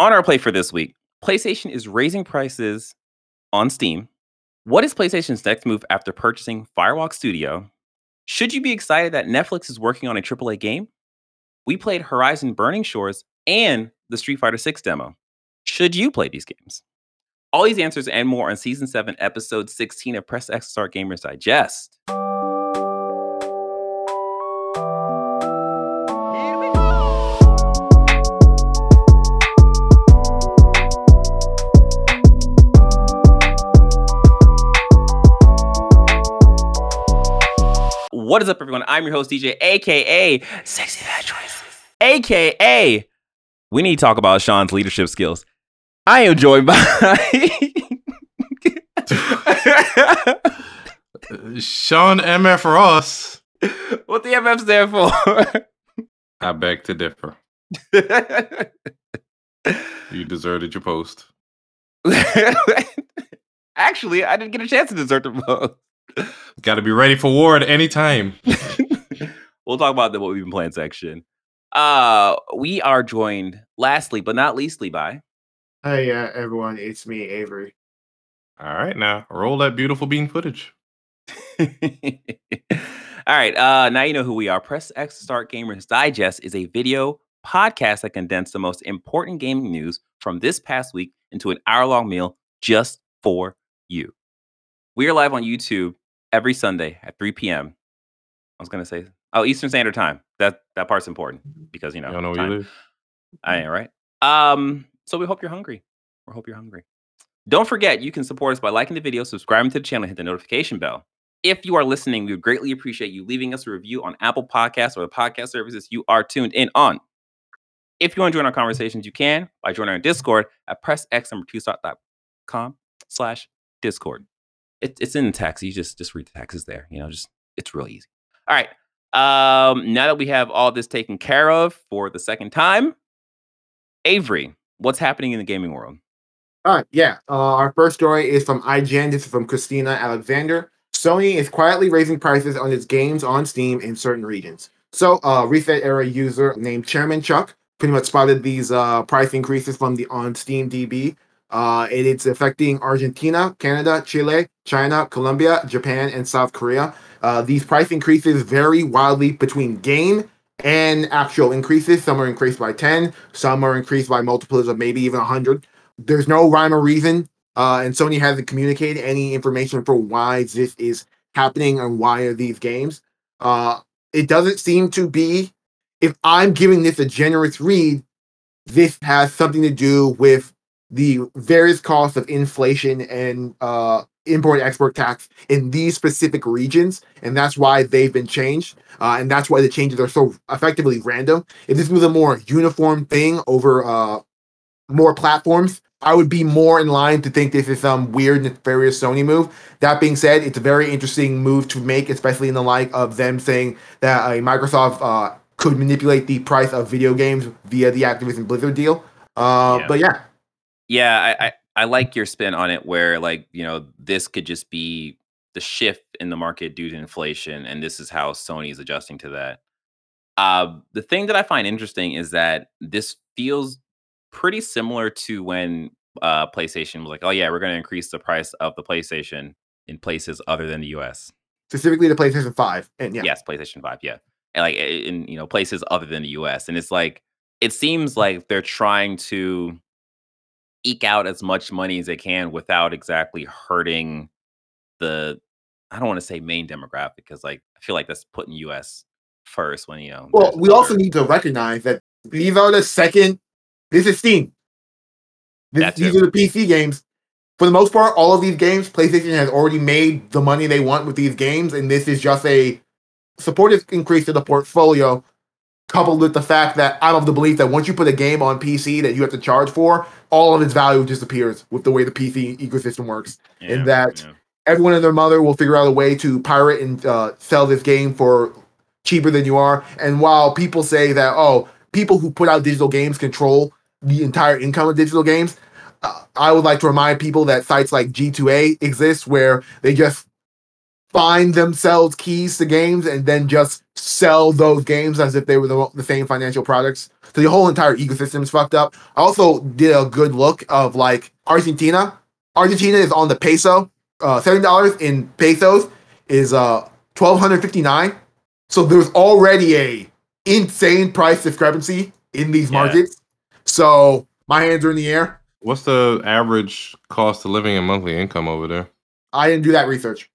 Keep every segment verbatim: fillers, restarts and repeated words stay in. On our play for this week, PlayStation is raising prices on Steam. What is PlayStation's next move after purchasing Firewalk Studio? Should you be excited that Netflix is working on a triple A game? We played Horizon Burning Shores and the Street Fighter six demo. Should you play these games? All these answers and more on Season seven, Episode sixteen of Press X to Start Gamers Digest. What is up, everyone? I'm your host, D J, a k a. Sexy Bad Choices, a k a. We need to talk about Sean's leadership skills. I am joined by... Sean M F Ross. What the M F stand for? I beg to differ. You deserted your post. Actually, I didn't get a chance to desert the post. Got to be ready for war at any time. We'll talk about the what we've been playing section. Uh, we are joined, lastly but not leastly, by... Hey, uh, everyone, it's me, Avery. All right, now roll that beautiful bean footage. All right, uh, now you know who we are. Press X to Start Gamers Digest is a video podcast that condenses the most important gaming news from this past week into an hour-long meal just for you. We are live on YouTube every Sunday at three p.m. I was going to say, oh, Eastern Standard Time. That that part's important because, you know, you know where you live. I ain't right. Um, so we hope you're hungry. We hope you're hungry. Don't forget, you can support us by liking the video, subscribing to the channel, and hit the notification bell. If you are listening, we would greatly appreciate you leaving us a review on Apple Podcasts or the podcast services you are tuned in on. If you want to join our conversations, you can by joining our Discord at press x number two dot com slash discord. It, it's in the text. You just, just read the text there. You know, just it's real easy. All right. Um, now that we have all this taken care of for the second time, Avery, what's happening in the gaming world? All right. Yeah. Uh, our first story is from I G N. This is from Christina Alexander. Sony is quietly raising prices on its games on Steam in certain regions. So a uh, Reset Era user named Chairman Chuck pretty much spotted these uh, price increases from the on Steam D B. Uh, it is affecting Argentina, Canada, Chile, China, Colombia, Japan, and South Korea. Uh, these price increases vary wildly between game and actual increases. Some are increased by ten, some are increased by multiples of maybe even one hundred. There's no rhyme or reason, uh, and Sony hasn't communicated any information for why this is happening and why are these games. Uh, it doesn't seem to be, if I'm giving this a generous read, this has something to do with the various costs of inflation and uh, import-export tax in these specific regions, and that's why they've been changed, uh, and that's why the changes are so effectively random. If this was a more uniform thing over uh, more platforms, I would be more in line to think this is some weird, nefarious Sony move. That being said, it's a very interesting move to make, especially in the light of them saying that uh, Microsoft uh, could manipulate the price of video games via the Activision Blizzard deal. Uh, yeah. But yeah. Yeah, I, I, I like your spin on it where, like, you know, this could just be the shift in the market due to inflation, and this is how Sony is adjusting to that. Uh, the thing that I find interesting is that this feels pretty similar to when uh, PlayStation was like, oh, yeah, we're going to increase the price of the PlayStation in places other than the U S. Specifically the PlayStation five. And yeah. Yes, PlayStation five, yeah. And, like, in, you know, places other than the U S. And it's like, it seems like they're trying to eke out as much money as they can without exactly hurting the, I don't want to say main demographic, because like I feel like that's putting U S first when, you know. Well, we also need to recognize that these are the second, this is Steam. This, these are the P C games. For the most part, all of these games, PlayStation has already made the money they want with these games, and this is just a supportive increase to the portfolio, coupled with the fact that I'm of the belief that once you put a game on P C that you have to charge for, all of its value disappears with the way the P C ecosystem works. Yeah, and that yeah. everyone and their mother will figure out a way to pirate and uh, sell this game for cheaper than you are. And while people say that, oh, people who put out digital games control the entire income of digital games, uh, I would like to remind people that sites like G two A exist where they just find themselves keys to games and then just sell those games as if they were the, the same financial products. So the whole entire ecosystem is fucked up. I also did a good look of like Argentina. Argentina is on the peso. Uh, seven dollars in pesos is uh, twelve fifty-nine. So there's already a insane price discrepancy in these yeah. markets. So my hands are in the air. What's the average cost of living and monthly income over there? I didn't do that research.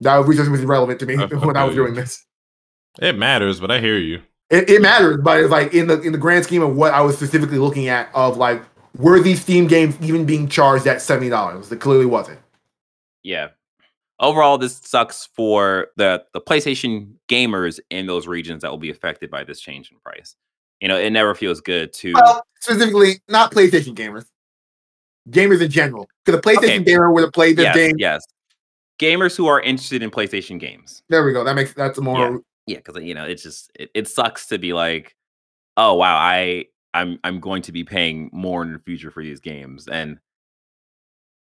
That research was irrelevant to me I, when I, I was doing this. It matters, but I hear you. It, it matters, but it's like in the in the grand scheme of what I was specifically looking at of like, were these Steam games even being charged at seventy dollars? It clearly wasn't. Yeah. Overall, this sucks for the, the PlayStation gamers in those regions that will be affected by this change in price. You know, it never feels good to... Well, specifically, not PlayStation gamers. Gamers in general. Because a PlayStation okay. gamer would have played this yes, game. Yes, gamers who are interested in PlayStation games. There we go. That makes that's more... Yeah, because, yeah, you know, it's just... It, it sucks to be like, oh, wow, I... I'm I'm going to be paying more in the future for these games, and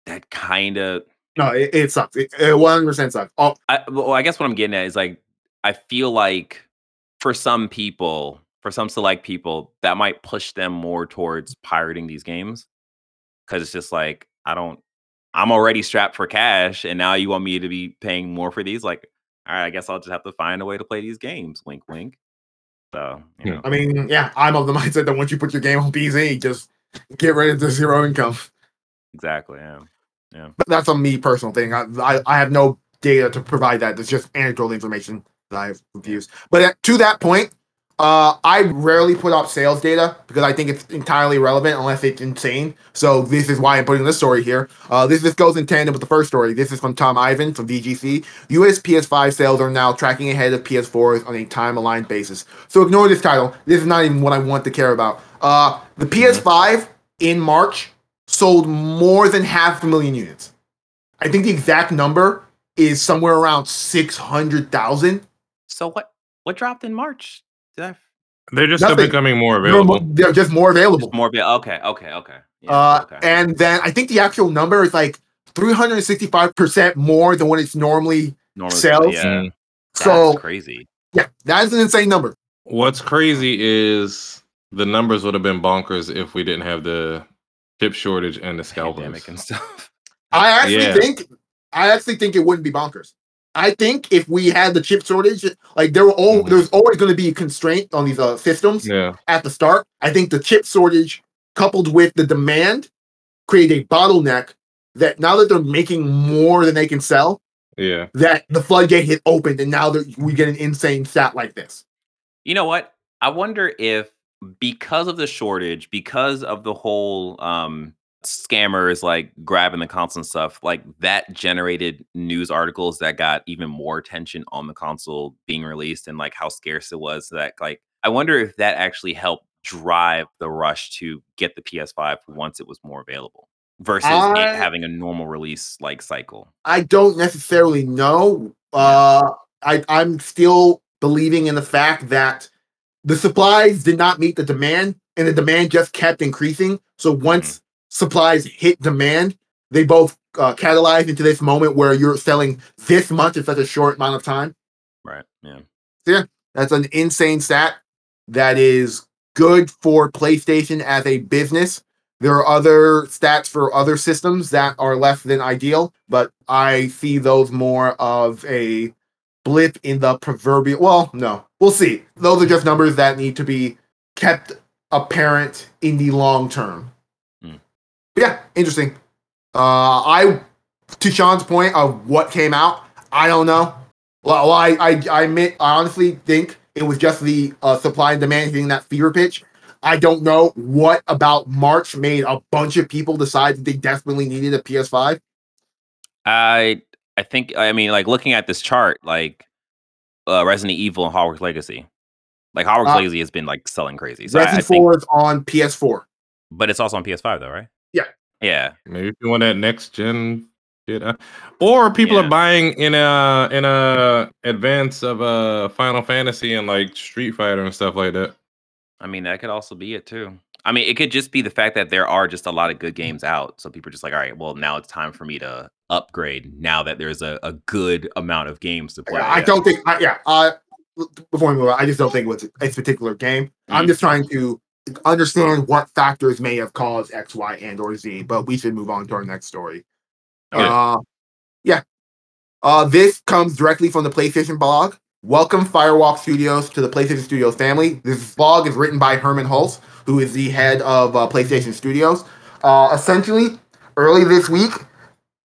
that kind of no, it, it sucks. It one hundred percent sucks. Oh. I, well, I guess what I'm getting at is like I feel like for some people, for some select people, that might push them more towards pirating these games because it's just like I don't, I'm already strapped for cash, and now you want me to be paying more for these? Like, all right, I guess I'll just have to find a way to play these games. Wink, wink. So, you know. I mean, yeah, I'm of the mindset that once you put your game on P C, just get rid of the zero income. Exactly. Yeah. Yeah. But that's a me personal thing. I, I I have no data to provide that. It's just anecdotal information that I've used. But at, to that point, uh, I rarely put up sales data because I think it's entirely irrelevant unless it's insane. So this is why I'm putting this story here. Uh, this this goes in tandem with the first story. This is from Tom Ivan from V G C. U S P S five sales are now tracking ahead of P S fours on a time-aligned basis. So ignore this title. This is not even what I want to care about. Uh, the P S five in March sold more than half a million units. I think the exact number is somewhere around six hundred thousand. So what? What dropped in March? Did I... They're just Nothing. Still becoming more available. They're, they're just more available. Just more be- okay, okay, okay. Yeah, uh, okay. And then I think the actual number is like three hundred sixty-five percent more than when it's normally, normally sells. Yeah. That's so crazy. Yeah, that is an insane number. What's crazy is the numbers would have been bonkers if we didn't have the chip shortage and the scalpers and stuff. I actually yeah. think I actually think it wouldn't be bonkers. I think if we had the chip shortage, like there were all, there's always going to be a constraint on these uh, systems yeah. at the start. I think the chip shortage coupled with the demand created a bottleneck that now that they're making more than they can sell, yeah, that the floodgate had opened and now we get an insane stat like this. You know what? I wonder if because of the shortage, because of the whole... um scammers like grabbing the console and stuff like that generated news articles that got even more attention on the console being released and like how scarce it was that like I wonder if that actually helped drive the rush to get the P S five once it was more available versus I, it having a normal release like cycle. I don't necessarily know. Uh, I, I'm still believing in the fact that the supplies did not meet the demand and the demand just kept increasing. So once mm-hmm. supplies hit demand, they both uh, catalyze into this moment where you're selling this much in such a short amount of time. Right. Yeah. So yeah, that's an insane stat. That is good for PlayStation as a business. There are other stats for other systems that are less than ideal, but I see those more of a blip in the proverbial. Well, no, we'll see. Those are just numbers that need to be kept apparent in the long term. But yeah, interesting. Uh, I, to Sean's point of what came out, I don't know. Well, I, I, I admit, I honestly think it was just the uh, supply and demand hitting that fever pitch. I don't know what about March made a bunch of people decide that they desperately needed a P S five. I, I think, I mean, like looking at this chart, like uh, Resident Evil and Hogwarts Legacy, like Hogwarts uh, Legacy has been like selling crazy. So Resident I, I four think, is on P S four, but it's also on P S five though, right? Yeah. Yeah. Maybe if you want that next gen shit. Or people yeah. are buying in a in a advance of a Final Fantasy and like Street Fighter and stuff like that. I mean, that could also be it too. I mean, it could just be the fact that there are just a lot of good games out. So people are just like, all right, well, now it's time for me to upgrade now that there's a, a good amount of games to play. I, I don't think I, yeah, I before we move on, I just don't think it was a particular game. Mm-hmm. I'm just trying to understand what factors may have caused X, Y, and or Z, but we should move on to our next story. Okay. Uh, yeah. Uh, this comes directly from the PlayStation blog. Welcome, Firewalk Studios, to the PlayStation Studios family. This blog is written by Herman Hulse, who is the head of uh, PlayStation Studios. Uh, essentially, early this week,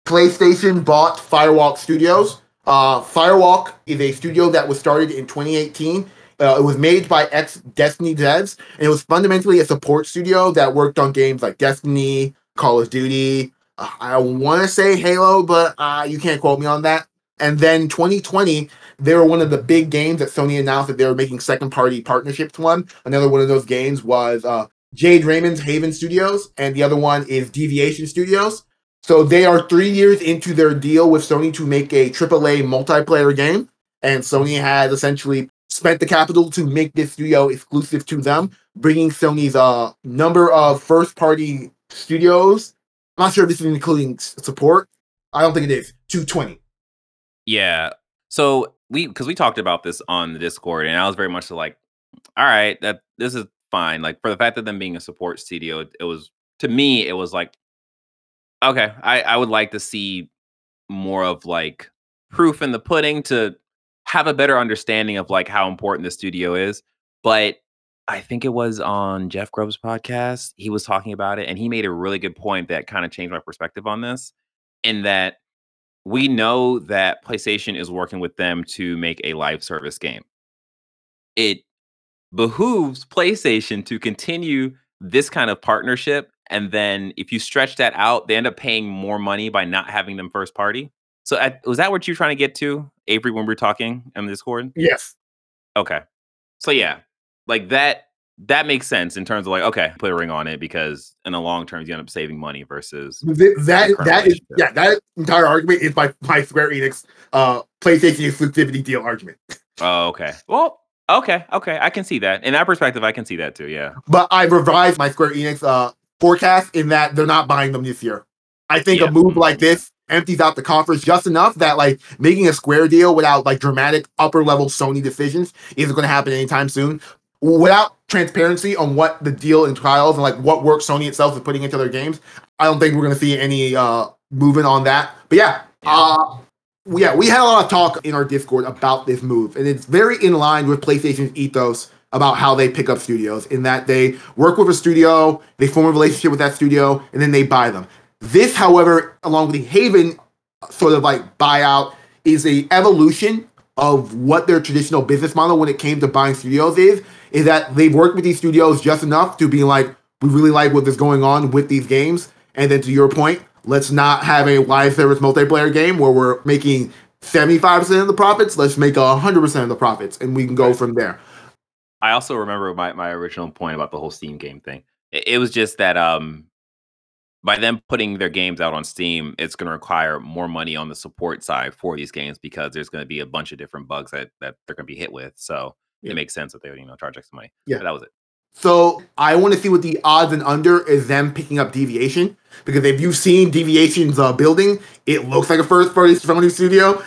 PlayStation bought Firewalk Studios. Uh, Firewalk is a studio that was started in twenty eighteen. Uh, it was made by ex-Destiny devs, and it was fundamentally a support studio that worked on games like Destiny, Call of Duty, uh, I want to say Halo, but uh, you can't quote me on that. And then twenty twenty, they were one of the big games that Sony announced that they were making second-party partnerships one. Another one of those games was uh, Jade Raymond's Haven Studios, and the other one is Deviation Studios. So they are three years into their deal with Sony to make a triple A multiplayer game, and Sony has essentially spent the capital to make this studio exclusive to them, bringing Sony's uh, number of first-party studios. I'm not sure if this is including support. I don't think it is. two twenty. Yeah. So we, because we talked about this on the Discord, and I was very much like, all right, that this is fine. Like, for the fact of them being a support studio, it, it was, to me, it was like, okay, I, I would like to see more of like proof in the pudding to have a better understanding of like how important the studio is. But I think it was on Jeff Grubb's podcast, he was talking about it, and he made a really good point that kind of changed my perspective on this, in that we know that PlayStation is working with them to make a live service game. It behooves PlayStation to continue this kind of partnership. And then if you stretch that out, they end up paying more money by not having them first party. So at, was that what you were trying to get to, Avery, when we were talking on Discord? Yes. Okay. So yeah, like that, that makes sense in terms of like, okay, put a ring on it, because in the long term you end up saving money versus Th- that. That is yeah. That entire argument is by by Square Enix uh, PlayStation exclusivity deal argument. Oh, okay. Well, okay, okay. I can see that in that perspective. I can see that too. Yeah. But I revised my Square Enix uh, forecast in that they're not buying them this year. I think yeah. a move like this empties out the conference just enough that like making a Square deal without like dramatic upper level Sony decisions isn't going to happen anytime soon. Without transparency on what the deal entails and like what work Sony itself is putting into their games, I don't think we're going to see any uh, movement on that. But yeah, yeah. Uh, yeah, we had a lot of talk in our Discord about this move, and it's very in line with PlayStation's ethos about how they pick up studios, in that they work with a studio, they form a relationship with that studio, and then they buy them. This, however, along with the Haven sort of like buyout, is a evolution of what their traditional business model when it came to buying studios is, is that they've worked with these studios just enough to be like, we really like what is going on with these games. And then to your point, let's not have a live service multiplayer game where we're making seventy-five percent of the profits. Let's make one hundred percent of the profits, and we can go from there. I also remember my, my original point about the whole Steam game thing. It, it was just that um, by them putting their games out on Steam, it's going to require more money on the support side for these games, because there's going to be a bunch of different bugs that, that they're going to be hit with. So yeah. It makes sense that they would, you know, charge extra money. Yeah, but that was it. So I want to see what the odds and under is them picking up Deviation, because if you've seen Deviation's uh, building, it looks like a first-party Sony studio.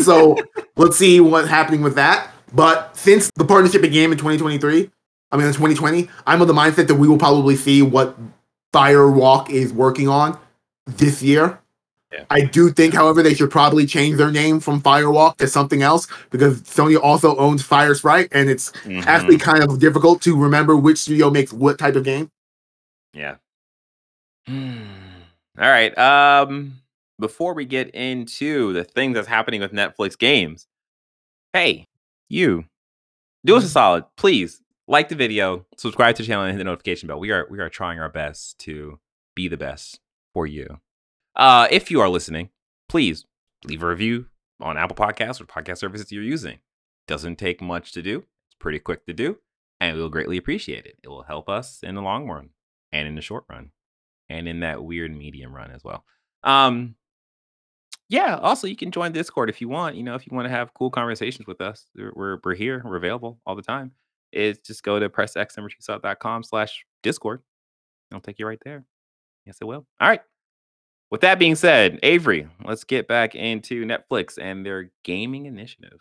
So let's see what's happening with that. But since the partnership began in twenty twenty-three, I mean in twenty twenty, I'm of the mindset that we will probably see what Firewalk is working on this year. Yeah. I do think, however, they should probably change their name from Firewalk to something else, because Sony also owns Fire Sprite, and it's mm-hmm. actually kind of difficult to remember which studio makes what type of game. Yeah. Mm. All right. Um, before we get into the thing that's happening with Netflix games, hey, you, do us a solid, please. Like the video, subscribe to the channel, and hit the notification bell. We are we are trying our best to be the best for you. Uh, if you are listening, please leave a review on Apple Podcasts or podcast services you're using. Doesn't take much to do. It's pretty quick to do, and we'll greatly appreciate it. It will help us in the long run, and in the short run, and in that weird medium run as well. Um, yeah. Also, you can join Discord if you want. You know, if you want to have cool conversations with us, we're we're here. We're available all the time. Is just go to press x number two dot com slash discord. It'll take you right there. Yes, it will. All right. With that being said, Avery, let's get back into Netflix and their gaming initiative.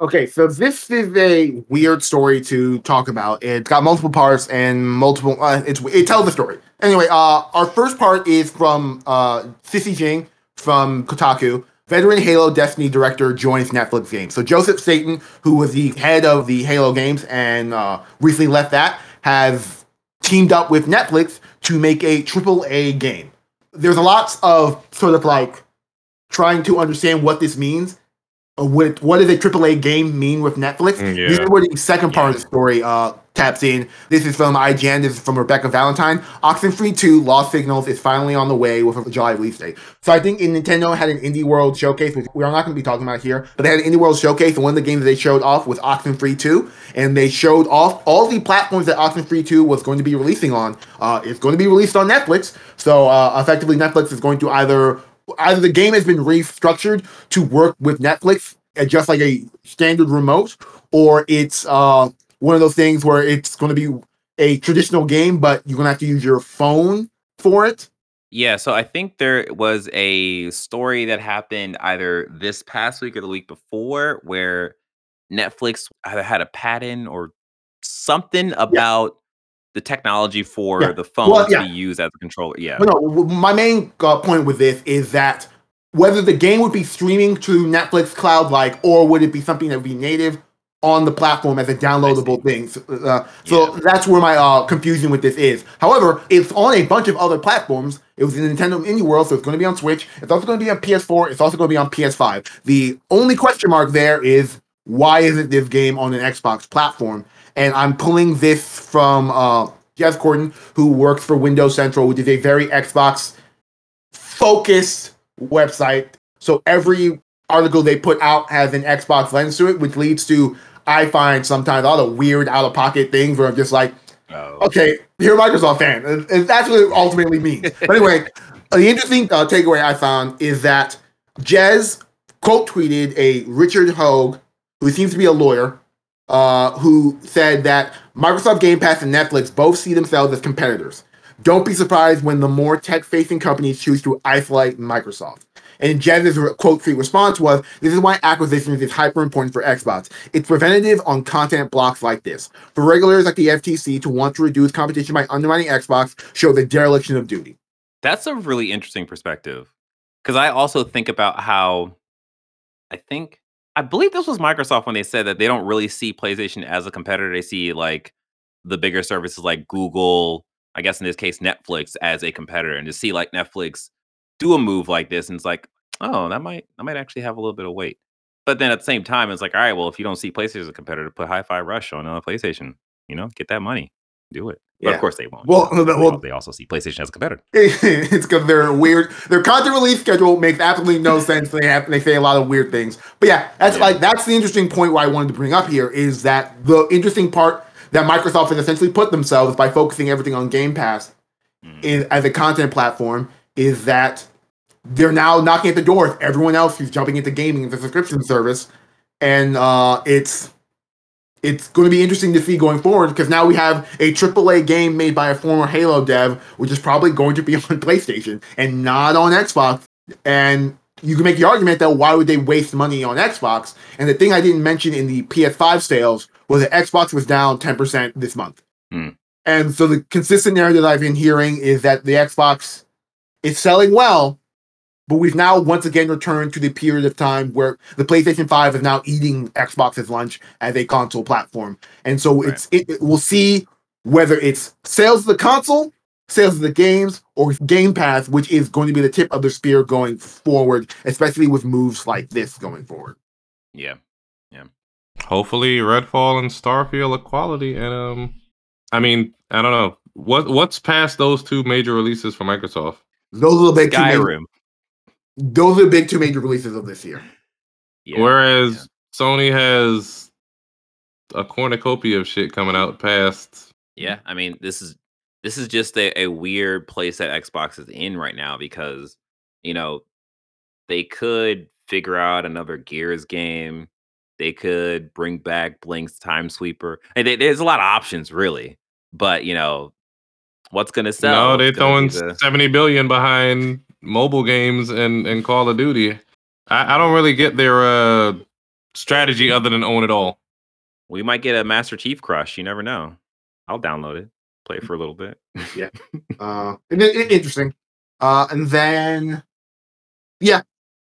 Okay, so this is a weird story to talk about. It's got multiple parts and multiple... Uh, it's, it tells the story. Anyway, uh, our first part is from uh, Sissy Jing from Kotaku. Veteran Halo Destiny director joins Netflix games. So Joseph Staten, who was the head of the Halo games and uh, recently left that, has teamed up with Netflix to make a triple A game. There's lots of sort of like trying to understand what this means. What, what does a triple A game mean with Netflix? Yeah. This is where the second part yeah. of the story uh, taps in. This is from I G N. This is from Rebecca Valentine. Oxenfree two Lost Signals is finally on the way with a July release date. So I think Nintendo had an Indie World showcase, which we are not going to be talking about here, but they had an Indie World showcase, and one of the games they showed off was Oxenfree two, and they showed off all the platforms that Oxenfree two was going to be releasing on. Uh, it's going to be released on Netflix, so uh, effectively Netflix is going to either... Either the game has been restructured to work with Netflix, just like a standard remote, or it's uh, one of those things where it's going to be a traditional game, but you're going to have to use your phone for it. Yeah, so I think there was a story that happened either this past week or the week before where Netflix either had a patent or something about... Yeah. The technology for yeah. the phone well, yeah. to be used as a controller. Yeah. No, no, my main uh, point with this is that whether the game would be streaming to Netflix cloud like, or would it be something that would be native on the platform as a downloadable thing. Uh, so yeah. that's where my uh, confusion with this is. However, it's on a bunch of other platforms. It was in Nintendo Indie World, so it's going to be on Switch. It's also going to be on P S four. It's also going to be on P S five. The only question mark there is why isn't this game on an Xbox platform? And I'm pulling this from uh, Jeff Gordon, who works for Windows Central, which is a very Xbox-focused website. So every article they put out has an Xbox lens to it, which leads to, I find sometimes, all the weird out-of-pocket things where I'm just like, oh. okay, you're a Microsoft fan. And, and that's what it ultimately means. But anyway, the interesting uh, takeaway I found is that Jez quote-tweeted a Richard Hogue, who seems to be a lawyer, Uh, who said that Microsoft Game Pass and Netflix both see themselves as competitors. Don't be surprised when the more tech-facing companies choose to isolate Microsoft. And Jez's quote tweet response was, "This is why acquisitions is hyper important for Xbox. It's preventative on content blocks like this. For regulators like the F T C to want to reduce competition by undermining Xbox shows the dereliction of duty." That's a really interesting perspective. Because I also think about how I think I believe this was Microsoft when they said that they don't really see PlayStation as a competitor. They see like the bigger services like Google, I guess in this case, Netflix as a competitor. And to see like Netflix do a move like this, and it's like, oh, that might that might actually have a little bit of weight. But then at the same time, it's like, all right, well, if you don't see PlayStation as a competitor, put Hi-Fi Rush on uh, PlayStation. You know, get that money. Do it. But yeah. of course they won't. Well, you know, they, well they also see PlayStation as a competitor. It's because they're weird. Their content release schedule makes absolutely no sense. They have they say a lot of weird things. But yeah, that's yeah. like that's the interesting point why I wanted to bring up here is that the interesting part that Microsoft has essentially put themselves by focusing everything on Game Pass mm. is, as a content platform is that they're now knocking at the door of everyone else who's jumping into gaming as a subscription service. And uh, it's It's going to be interesting to see going forward because now we have a triple A game made by a former Halo dev, which is probably going to be on PlayStation and not on Xbox. And you can make the argument that why would they waste money on Xbox? And the thing I didn't mention in the P S five sales was that Xbox was down ten percent this month. Mm. And so the consistent narrative that I've been hearing is that the Xbox is selling well, but we've now once again returned to the period of time where the PlayStation five is now eating Xbox's lunch as a console platform. And so right. it's it, it, we'll see whether it's sales of the console, sales of the games, or Game Pass, which is going to be the tip of the spear going forward, especially with moves like this going forward. Yeah. Yeah. Hopefully Redfall and Starfield equality. And um, I mean, I don't know. what What's past those two major releases for Microsoft? Those are the big Skyrim. Those are the big two major releases of this year. Yeah, Whereas yeah. Sony has a cornucopia of shit coming out past. Yeah, I mean, this is this is just a, a weird place that Xbox is in right now because, you know, they could figure out another Gears game. They could bring back Blink's Time Sweeper. And they, there's a lot of options, really. But, you know, what's going to sell? No, they're throwing the... seventy billion dollars behind mobile games and, and Call of Duty. I, I don't really get their uh, strategy other than own it all. We might get a Master Chief Crush. You never know. I'll download it, play it for a little bit. Yeah. Uh, it, it, interesting. Uh, and then, yeah.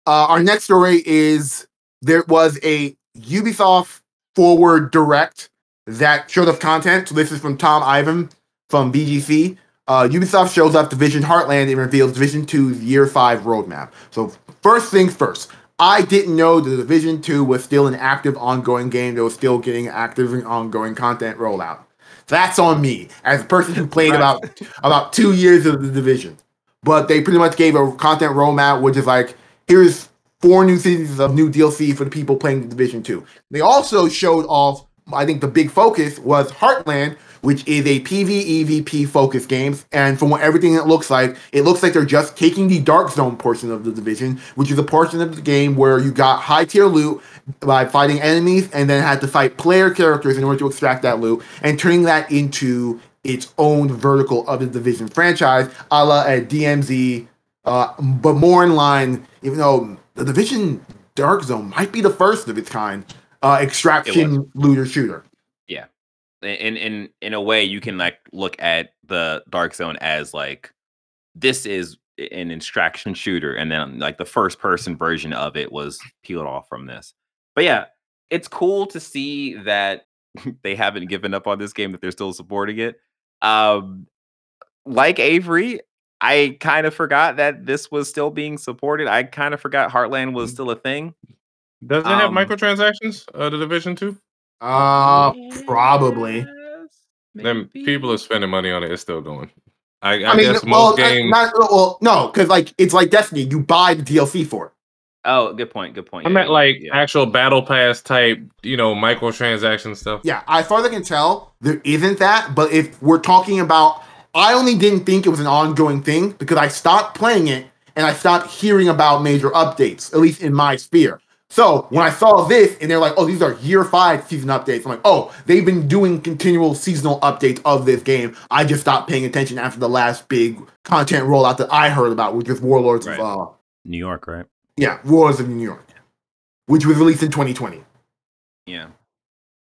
Uh, our next story is there was a Ubisoft Forward Direct that showed off content. So this is from Tom Ivan from B G C. Uh, Ubisoft shows off Division Heartland and reveals Division two's Year five roadmap. So first things first. I didn't know the Division two was still an active ongoing game that was still getting active and ongoing content rollout. That's on me as a person who played right. about about two years of the Division. But they pretty much gave a content roadmap, which is like, here's four new seasons of new D L C for the people playing the Division two. They also showed off, I think the big focus was Heartland, which is a PvEvp focused game. And from what everything it looks like, it looks like they're just taking the Dark Zone portion of the Division, which is a portion of the game where you got high tier loot by fighting enemies and then had to fight player characters in order to extract that loot, and turning that into its own vertical of the Division franchise, a la at D M Z, uh, but more in line, even though the Division Dark Zone might be the first of its kind, uh, extraction looter shooter. Yeah. In in in a way, you can like look at the Dark Zone as like, this is an extraction shooter, and then like the first person version of it was peeled off from this. But yeah, it's cool to see that they haven't given up on this game, that they're still supporting it. Um, like Avery, I kind of forgot that this was still being supported. I kind of forgot Heartland was still a thing. Does it um, have microtransactions? Uh, the Division two. Uh, probably. Then people are spending money on it. It's still going. I, I, I mean, guess most well, games. Not, well, no, because like it's like Destiny. You buy the D L C for it. Oh, good point. Good point. I yeah, meant like yeah. actual battle pass type, you know, microtransaction stuff. Yeah, as far as I can tell, there isn't that. But if we're talking about, I only didn't think it was an ongoing thing because I stopped playing it and I stopped hearing about major updates, at least in my sphere. So when I saw this and they're like, oh, these are year five season updates, I'm like, oh, they've been doing continual seasonal updates of this game. I just stopped paying attention after the last big content rollout that I heard about, which was Warlords right. of uh, New York, right? Yeah, Warlords of New York, which was released in twenty twenty. Yeah.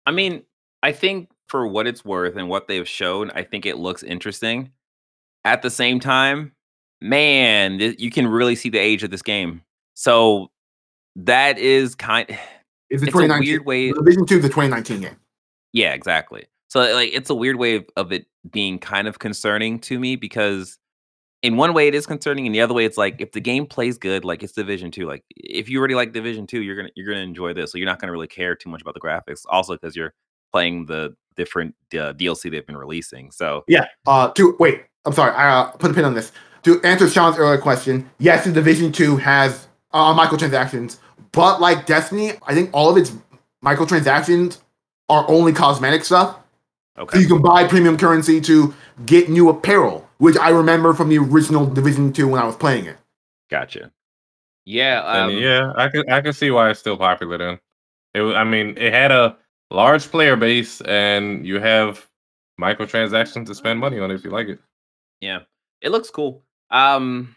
I mean, I think for what it's worth and what they've shown, I think it looks interesting. At the same time, man, th- you can really see the age of this game. So... That is kind of it's a weird way. Division two, the twenty nineteen game. Yeah, exactly. So like, it's a weird way of, of it being kind of concerning to me, because in one way it is concerning, and the other way it's like, if the game plays good, like it's Division two. Like if you already like Division two, you're gonna you're gonna enjoy this. So you're not gonna really care too much about the graphics, also because you're playing the different uh, D L C they've been releasing. So yeah. Uh, to wait, I'm sorry. I uh, put a pin on this to answer Sean's earlier question. Yes, the Division two has uh, microtransactions. But like Destiny, I think all of its microtransactions are only cosmetic stuff. Okay. So you can buy premium currency to get new apparel, which I remember from the original Division two when I was playing it. Gotcha. Yeah. Um, yeah, I can I can see why it's still popular then. It was, I mean, it had a large player base, and you have microtransactions to spend money on if you like it. Yeah, it looks cool. Um,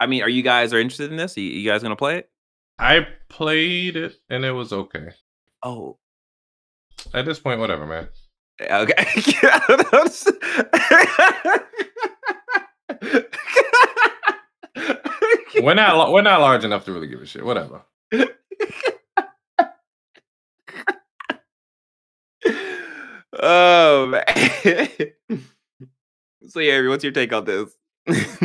I mean, are you guys are interested in this? Are you guys gonna play it? I played it and it was okay. Oh, at this point, whatever, man. Okay. we're not we're not large enough to really give a shit. Whatever. Oh man. So yeah, what's your take on this?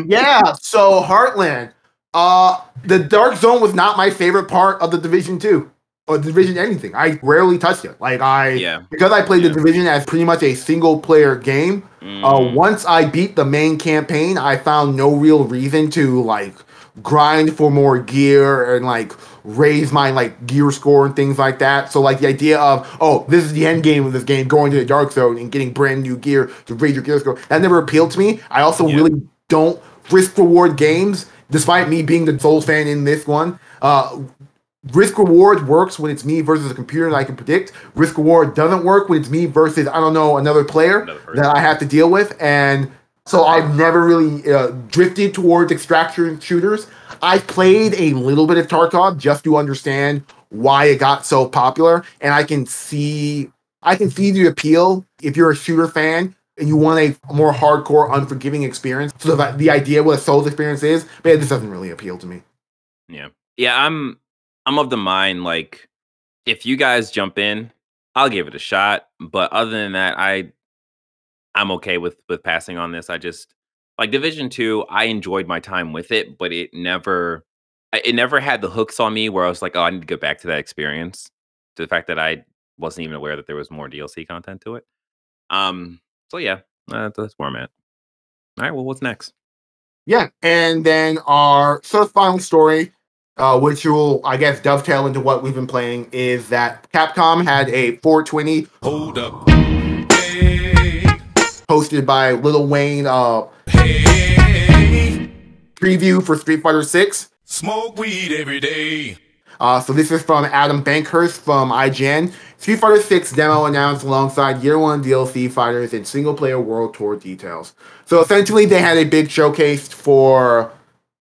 Yeah. So Heartland. Uh, the Dark Zone was not my favorite part of the Division two or Division anything. I rarely touched it. Like I, yeah. because I played yeah. the Division as pretty much a single player game. Mm. Uh, once I beat the main campaign, I found no real reason to like grind for more gear and like raise my like gear score and things like that. So like the idea of, oh, this is the end game of this game, going to the Dark Zone and getting brand new gear to raise your gear score, that never appealed to me. I also yeah. really don't risk reward games. Despite me being the sole fan in this one, uh, risk reward works when it's me versus a computer that I can predict. Risk reward doesn't work when it's me versus, I don't know, another player another that I have to deal with. And so I've never really uh, drifted towards extraction shooters. I played a little bit of Tarkov just to understand why it got so popular, and I can see I can see the appeal if you're a shooter fan and you want a more hardcore, unforgiving experience. So that the idea of what a Souls experience is, man, this doesn't really appeal to me. Yeah, yeah, I'm I'm of the mind like if you guys jump in, I'll give it a shot. But other than that, I I'm okay with with passing on this. I just like Division two. I enjoyed my time with it, but it never it never had the hooks on me where I was like, oh, I need to go back to that experience. To the fact that I wasn't even aware that there was more D L C content to it. Um. So yeah, uh, that's where I'm at. All right, well, what's next? Yeah, and then our sort of final story, uh, which will, I guess, dovetail into what we've been playing, is that Capcom had a four twenty hold up hey. Hosted by Lil Wayne uh, hey. preview for Street Fighter six. Smoke weed every day. Uh, so this is from Adam Bankhurst from I G N. Street Fighter six demo announced alongside Year one D L C fighters and single-player world tour details. So essentially, they had a big showcase for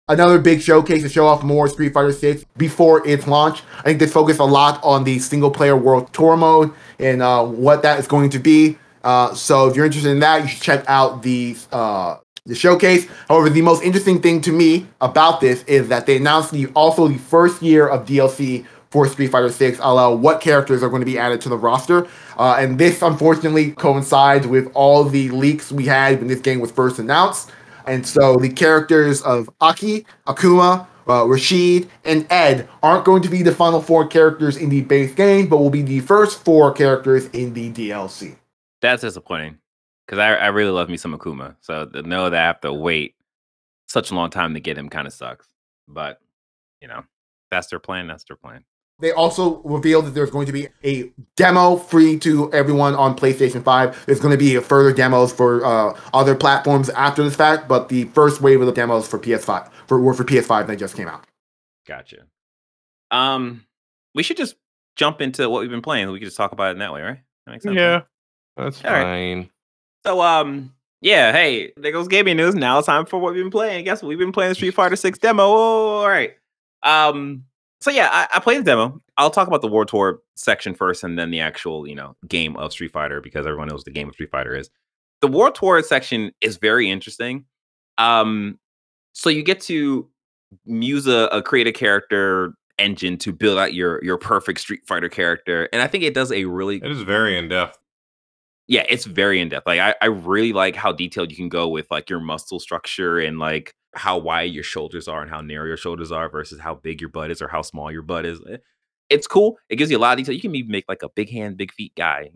another big showcase to show off more Street Fighter six before its launch. I think they focused a lot on the single-player world tour mode and uh, what that is going to be. Uh, so if you're interested in that, you should check out the uh, the showcase. However, the most interesting thing to me about this is that they announced the also the first year of D L C for Street Fighter six, a la what characters are going to be added to the roster. Uh, and this, unfortunately, coincides with all the leaks we had when this game was first announced. And so the characters of Aki, Akuma, uh, Rashid, and Ed aren't going to be the final four characters in the base game, but will be the first four characters in the D L C. That's disappointing. Because I, I really love me some Akuma. So to know that I have to wait such a long time to get him kind of sucks. But, you know, that's their plan. That's their plan. They also revealed that there's going to be a demo free to everyone on PlayStation five. There's going to be further demos for uh, other platforms after this fact. But the first wave of the demos for P S five for, were for P S five that just came out. Gotcha. Um, we should just jump into what we've been playing. We could just talk about it in that way, right? That makes sense. Yeah, that's fine. Right. So, um, yeah, hey, there goes gaming news. Now it's time for what we've been playing. Guess what? We've been playing Street Fighter six demo. Oh, all right. Um, so, yeah, I, I played the demo. I'll talk about the World Tour section first and then the actual, you know, game of Street Fighter, because everyone knows the game of Street Fighter is. The World Tour section is very interesting. Um, so you get to use a, a create a character engine to build out your, your perfect Street Fighter character. And I think it does a really... It is very in-depth. Yeah, it's very in-depth. Like, I, I really like how detailed you can go with, like, your muscle structure and, like, how wide your shoulders are and how narrow your shoulders are versus how big your butt is or how small your butt is. It's cool. It gives you a lot of detail. You can even make, like, a big hand, big feet guy.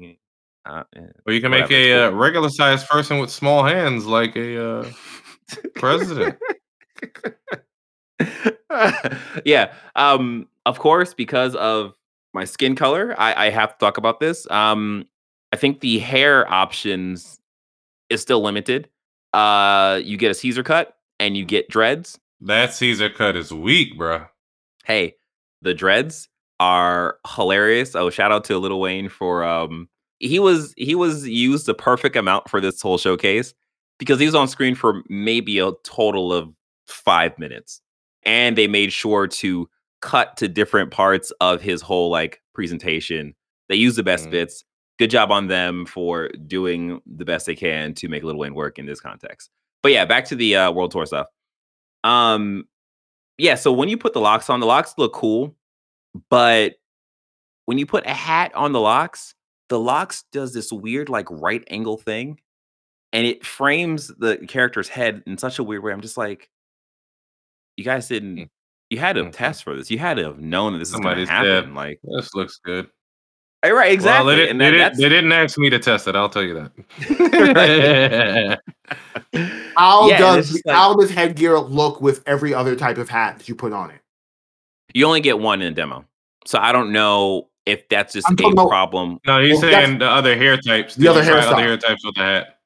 Uh, or you can whatever. make a uh, regular-sized person with small hands like a uh, president. yeah. Um, of course, because of my skin color, I, I have to talk about this. Um... I think the hair options is still limited. Uh, you get a Caesar cut and you get dreads. That Caesar cut is weak, bro. Hey, the dreads are hilarious. Oh, shout out to Lil Wayne for um, he was he was used the perfect amount for this whole showcase because he was on screen for maybe a total of five minutes, and they made sure to cut to different parts of his whole like presentation. They used the best mm-hmm. bits. Good job on them for doing the best they can to make Lil Wayne work in this context. But yeah, back to the uh, World Tour stuff. Um, yeah, so when you put the locks on, the locks look cool. But when you put a hat on the locks, the locks does this weird like right angle thing. And it frames the character's head in such a weird way. I'm just like, you guys didn't, you had to have test for this. You had to have known that this Somebody is going to happen. Dead. Like, this looks good. Right, exactly. Well, they, didn't, and that, they, didn't, they didn't ask me to test it. I'll tell you that. How yeah, does like, how does headgear look with every other type of hat that you put on it? You only get one in a demo, so I don't know if that's just a problem. No, he's well, saying the other hair types. The other hair, other hair types with the hat.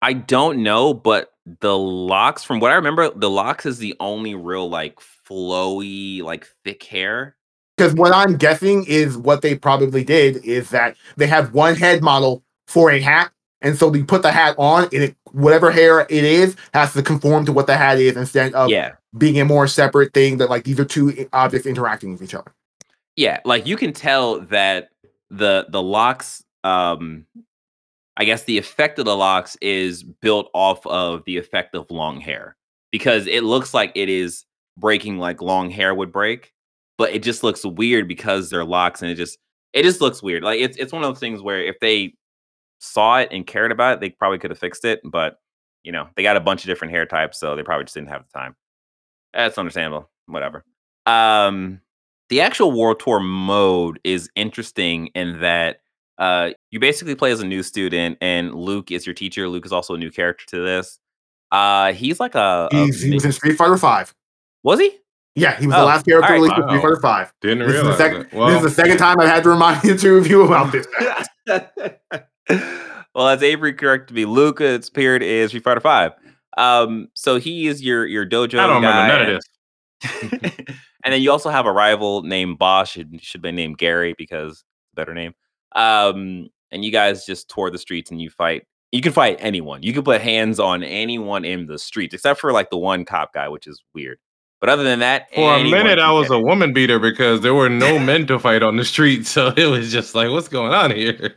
I don't know, but the locks, from what I remember, the locks is the only real like flowy, like thick hair. Because what I'm guessing is what they probably did is that they have one head model for a hat. And so you put the hat on and it, whatever hair it is has to conform to what the hat is instead of yeah. being a more separate thing that like these are two objects interacting with each other. Yeah, like you can tell that the the locks, um, I guess the effect of the locks is built off of the effect of long hair, because it looks like it is breaking like long hair would break, but it just looks weird because they're locks, and it just it just looks weird. Like it's it's one of those things where if they saw it and cared about it, they probably could have fixed it, but you know, they got a bunch of different hair types, so they probably just didn't have the time. That's understandable. Whatever. Um, the actual World Tour mode is interesting in that uh, you basically play as a new student, and Luke is your teacher. Luke is also a new character to this. Uh, he's like a... a he's, he was in Street Fighter five. Was he? Yeah, he was oh, the last character right. released in Street Fighter five. Didn't this realize sec- it. Well, this is the second time I've had to remind the two of you about this. Well, as Avery corrected me, Luke's period is Street Fighter five. Um, so he is your your dojo guy. I don't guy. remember none of this. And then you also have a rival named Bosch. It should be named Gary because better name. Um, and you guys just tour the streets and you fight. You can fight anyone. You can put hands on anyone in the streets, except for like the one cop guy, which is weird. But other than that, for a minute I was a woman beater because there were no men to fight on the street, so it was just like, what's going on here?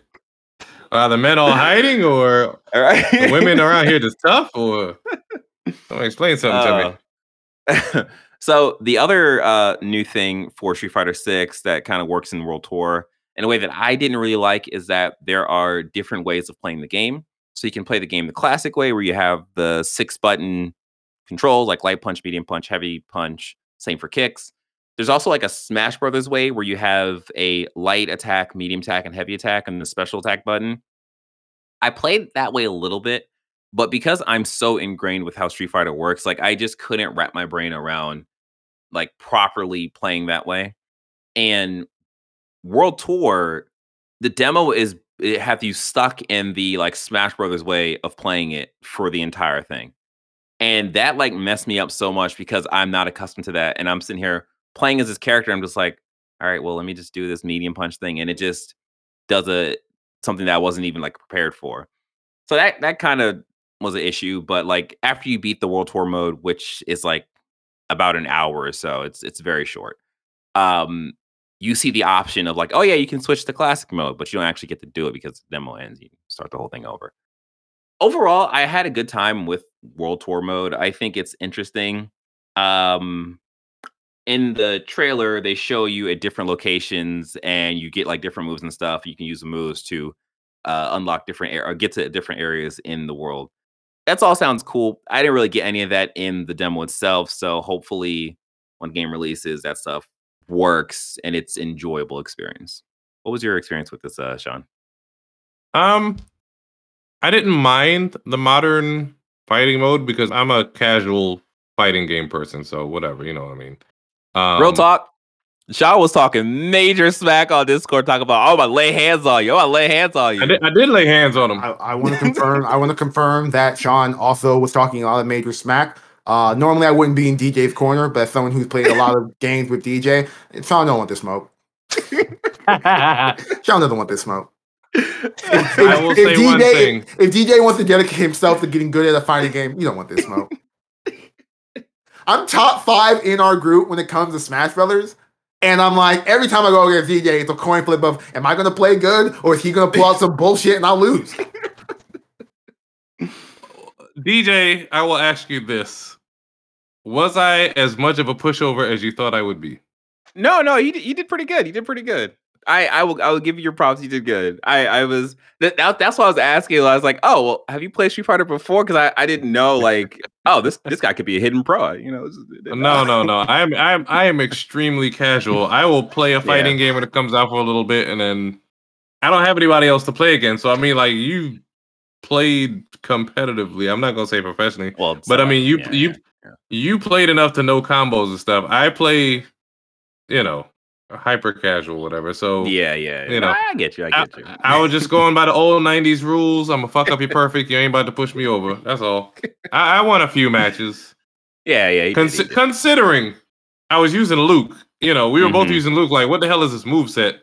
Are the men all hiding, or all right. the women around here just tough? Or someone explain something uh, to me. So the other uh, new thing for Street Fighter six that kind of works in World Tour in a way that I didn't really like is that there are different ways of playing the game. So you can play the game the classic way where you have the six button controls like light punch, medium punch, heavy punch, same for kicks. There's also like a Smash Brothers way where you have a light attack, medium attack, and heavy attack and the special attack button. I played that way a little bit, but because I'm so ingrained with how Street Fighter works, like I just couldn't wrap my brain around like properly playing that way. And World Tour, the demo is it have you stuck in the like Smash Brothers way of playing it for the entire thing, and that like messed me up so much because I'm not accustomed to that, and I'm sitting here playing as this character. I'm just like, all right, well, let me just do this medium punch thing, and it just does a something that I wasn't even like prepared for. So that that kind of was an issue. But like after you beat the World Tour mode, which is like about an hour or so, it's it's very short. Um, you see the option of like, oh yeah, you can switch to classic mode, but you don't actually get to do it because the demo ends. You start the whole thing over. Overall, I had a good time with World Tour mode. I think it's interesting. Um, in the trailer, they show you at different locations and you get like different moves and stuff. You can use the moves to uh, unlock different areas or get to different areas in the world. That's all sounds cool. I didn't really get any of that in the demo itself. So hopefully when game releases, that stuff works and it's an enjoyable experience. What was your experience with this, uh, Sean? Um, I didn't mind the modern fighting mode because I'm a casual fighting game person. So whatever, you know what I mean? Um, Real talk. Sean was talking major smack on Discord, talking about, oh, I'm gonna lay hands on you. I'm gonna lay hands on you. I did, I did lay hands on him. I, I want to confirm. I want to confirm that Sean also was talking a lot of major smack. Uh, normally, I wouldn't be in D J's corner, but as someone who's played a lot of games with D J, Sean don't want this smoke. Sean doesn't want this smoke. If, I will if, say if D J, one thing: if, if D J wants to dedicate himself to getting good at a fighting game, you don't want this smoke. I'm top five in our group when it comes to Smash Brothers. And I'm like, every time I go against D J, it's a coin flip of, am I going to play good or is he going to pull out some bullshit and I'll lose? D J, I will ask you this. Was I as much of a pushover as you thought I would be? No, no, you, you did pretty good. You did pretty good. I, I will I will give you your props. You did good. I, I was, that, that's why I was asking. I was like, oh, well, have you played Street Fighter before? Because I, I didn't know, like, oh, this this guy could be a hidden pro. You know? No, no, no. I am I am, I am extremely casual. I will play a fighting yeah. game when it comes out for a little bit, and then I don't have anybody else to play against. So, I mean, like, you played competitively. I'm not going to say professionally. Well, but, I mean, you yeah, you, yeah. you played enough to know combos and stuff. I play, you know, hyper casual, whatever. So yeah, yeah. You know, I get you. I get I, you. I was just going by the old nineties rules. I'm gonna fuck up your perfect. You ain't about to push me over. That's all. I, I won a few matches. Yeah, yeah. He Con- did, did. Considering I was using Luke, you know, we were mm-hmm. both using Luke. Like, what the hell is this moveset?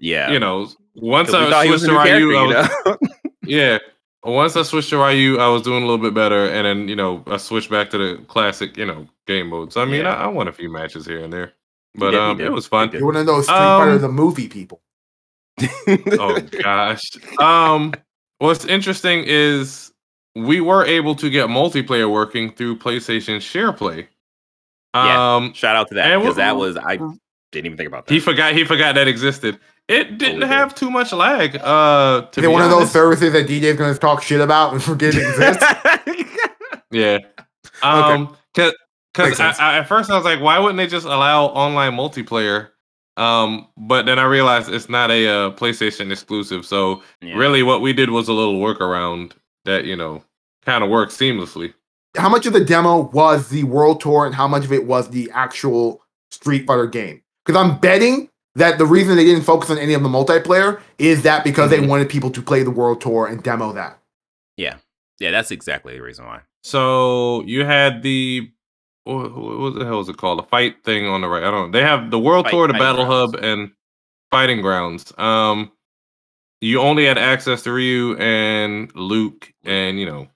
Yeah. You know, once I switched to Ryu, I was, you know? yeah. Once I switched to Ryu, I was doing a little bit better, and then you know, I switched back to the classic, you know, game mode. So I mean, yeah. I, I won a few matches here and there. But did, um, it was fun. You want to know Street um, Fighter the movie, people? Oh gosh. Um, what's interesting is we were able to get multiplayer working through PlayStation Share Play. Um, yeah, shout out to that because that was I didn't even think about that. He forgot. He forgot that existed. It didn't Holy have God. too much lag. Uh, to is it one honest. of those services that D J's going to talk shit about and forget exists? Yeah. Um, okay. Because at first I was like, why wouldn't they just allow online multiplayer? Um, but then I realized it's not a uh, PlayStation exclusive. So yeah. really what we did was a little workaround that, you know, kind of worked seamlessly. How much of the demo was the World Tour and how much of it was the actual Street Fighter game? Because I'm betting that the reason they didn't focus on any of the multiplayer is that because mm-hmm. they wanted people to play the World Tour and demo that. Yeah. Yeah, that's exactly the reason why. So you had the... What, what the hell is it called? The fight thing on the right. I don't know. They have the World fight, Tour, the Battle grounds. Hub, and Fighting Grounds. Um, you only had access to Ryu and Luke, and, you know,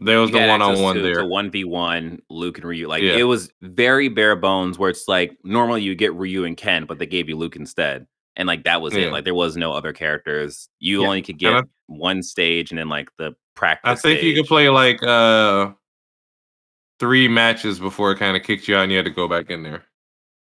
there was you the one-on-one to, there. The one v one, Luke and Ryu. Like, yeah. It was very bare bones where it's like, normally you get Ryu and Ken, but they gave you Luke instead. And, like, that was yeah. it. Like, there was no other characters. You yeah. only could get I, one stage and then, like, the practice I think stage. You could play, like... uh. Three matches before it kind of kicked you out and you had to go back in there.